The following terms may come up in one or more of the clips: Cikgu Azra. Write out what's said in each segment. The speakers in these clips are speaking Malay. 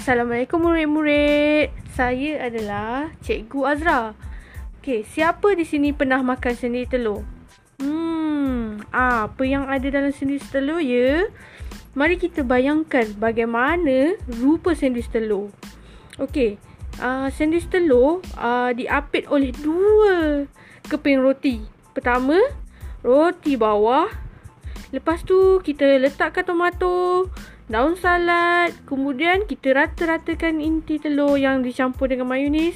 Assalamualaikum murid-murid. Saya adalah Cikgu Azra. Okey, siapa di sini pernah makan sendi telur? Apa yang ada dalam sendwich telur ya? Mari kita bayangkan bagaimana rupa sendwich telur. Okey, sendwich telur diapit oleh dua keping roti. Pertama, roti bawah. Lepas tu kita letakkan tomato, daun salad, kemudian kita rata-ratakan inti telur yang dicampur dengan mayonis,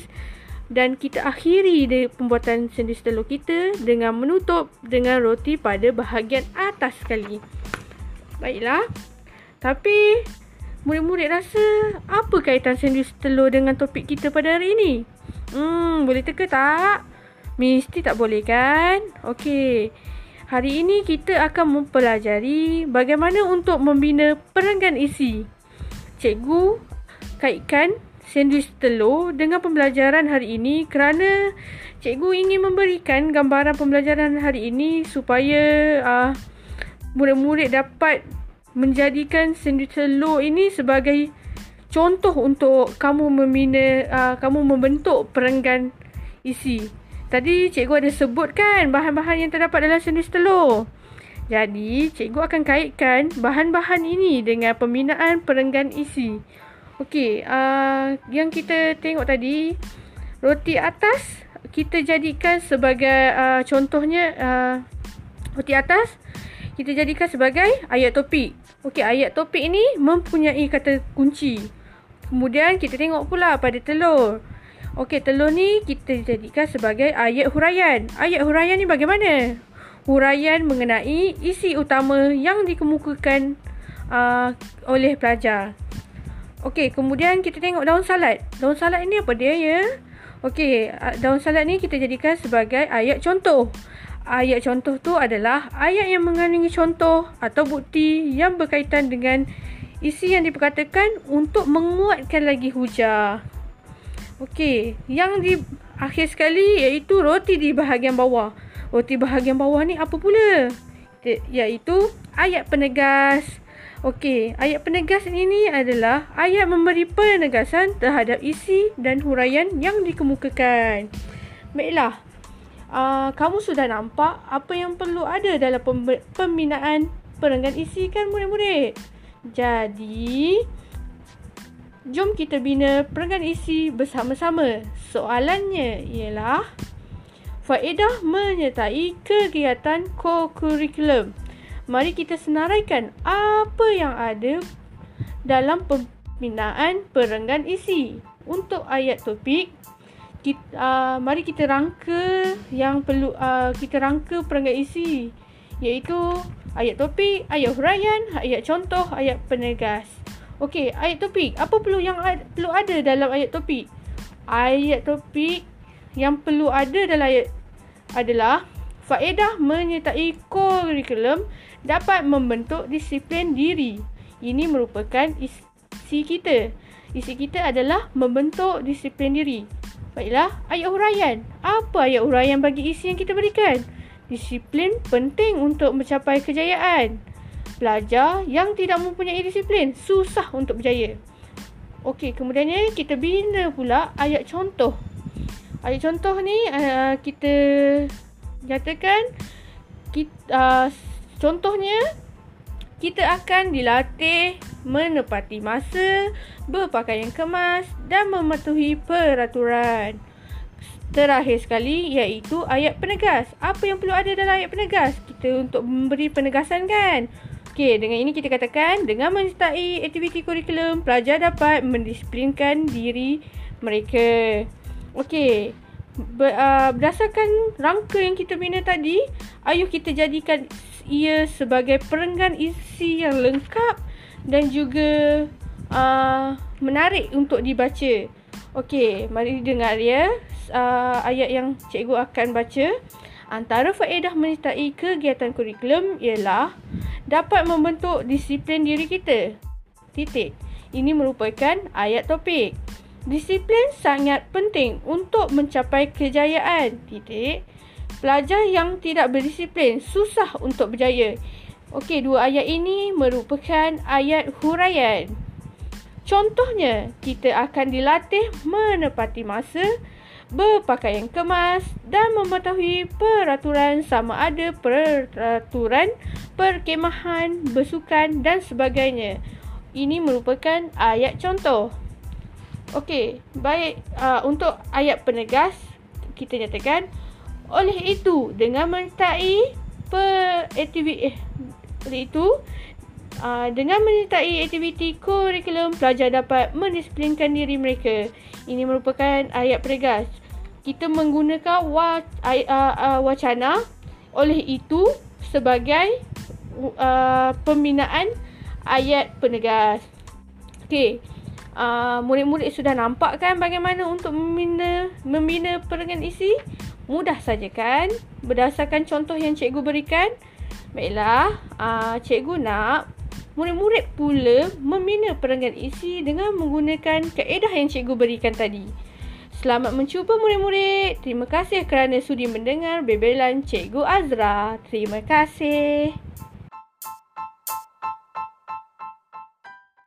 dan kita akhiri pembuatan sendwich telur kita dengan menutup dengan roti pada bahagian atas sekali. Baiklah. Tapi murid-murid rasa apa kaitan sendwich telur dengan topik kita pada hari ini? Boleh teka tak? Mesti tak boleh kan? Okey. Hari ini kita akan mempelajari bagaimana untuk membina perenggan isi. Cikgu kaitkan sendwich telur dengan pembelajaran hari ini kerana cikgu ingin memberikan gambaran pembelajaran hari ini supaya murid-murid dapat menjadikan sendwich telur ini sebagai contoh untuk kamu membentuk perenggan isi. Tadi cikgu ada sebutkan bahan-bahan yang terdapat dalam sendwich telur. Jadi, cikgu akan kaitkan bahan-bahan ini dengan pembinaan perenggan isi. Okey, yang kita tengok tadi, roti atas kita jadikan sebagai ayat topik. Okey, ayat topik ini mempunyai kata kunci. Kemudian kita tengok pula pada telur. Okey, telur ni kita jadikan sebagai ayat huraian. Ayat huraian ni bagaimana? Huraian mengenai isi utama yang dikemukakan oleh pelajar. Okey, kemudian kita tengok daun salad. Daun salad ni apa dia ya? Okey, daun salad ni kita jadikan sebagai ayat contoh. Ayat contoh tu adalah ayat yang mengandungi contoh atau bukti yang berkaitan dengan isi yang diperkatakan untuk menguatkan lagi hujah. Okey, yang di akhir sekali iaitu roti di bahagian bawah. Roti bahagian bawah ni apa pula? Iaitu ayat penegas. Okey, ayat penegas ini adalah ayat memberi penegasan terhadap isi dan huraian yang dikemukakan. Baiklah, kamu sudah nampak apa yang perlu ada dalam pembinaan perenggan isi kan murid-murid? Jadi, jom kita bina perenggan isi bersama-sama. Soalannya ialah faedah menyertai kegiatan kokurikulum. Mari kita senaraikan apa yang ada dalam pembinaan perenggan isi. Untuk ayat topik, mari kita rangka yang perlu perenggan isi, iaitu ayat topik, ayat huraian, ayat contoh, ayat penegas. Okey, ayat topik. Apa perlu ada dalam ayat topik? Ayat topik yang perlu ada dalam ayat adalah faedah menyertai kurikulum dapat membentuk disiplin diri. Ini merupakan isi kita. Isi kita adalah membentuk disiplin diri. Baiklah, ayat huraian. Apa ayat huraian bagi isi yang kita berikan? Disiplin penting untuk mencapai kejayaan. Pelajar yang tidak mempunyai disiplin susah untuk berjaya. Okey, kemudiannya kita bina pula ayat contoh. Ayat contoh ni kita nyatakan contohnya kita akan dilatih menepati masa, berpakaian kemas dan mematuhi peraturan. Terakhir sekali iaitu ayat penegas. Apa yang perlu ada dalam ayat penegas? Kita untuk memberi penegasan kan? Okey, dengan ini kita katakan dengan menyertai aktiviti kurikulum, pelajar dapat mendisiplinkan diri mereka. Okey, berdasarkan rangka yang kita bina tadi, ayuh kita jadikan ia sebagai perenggan isi yang lengkap dan juga menarik untuk dibaca. Okey, mari dengar ya ayat yang cikgu akan baca. Antara faedah menyertai kegiatan kurikulum ialah dapat membentuk disiplin diri kita. Titik. Ini merupakan ayat topik. Disiplin sangat penting untuk mencapai kejayaan. Titik. Pelajar yang tidak berdisiplin susah untuk berjaya. Okey, dua ayat ini merupakan ayat huraian. Contohnya, kita akan dilatih menepati masa, berpakaian kemas dan mematuhi peraturan sama ada peraturan perkemahan, bersukan dan sebagainya. Ini merupakan ayat contoh. Okey, baik, untuk ayat penegas kita nyatakan, oleh itu dengan menyertai aktiviti kurikulum, pelajar dapat mendisiplinkan diri mereka. Ini merupakan ayat penegas. Kita menggunakan wacana oleh itu sebagai pembinaan ayat penegas. Okey, murid-murid sudah nampak kan bagaimana untuk membina perangan isi? Mudah saja kan, berdasarkan contoh yang cikgu berikan. Baiklah, cikgu nak murid-murid pula membina perenggan isi dengan menggunakan kaedah yang cikgu berikan tadi. Selamat mencuba murid-murid. Terima kasih kerana sudi mendengar bebelan Cikgu Azra. Terima kasih.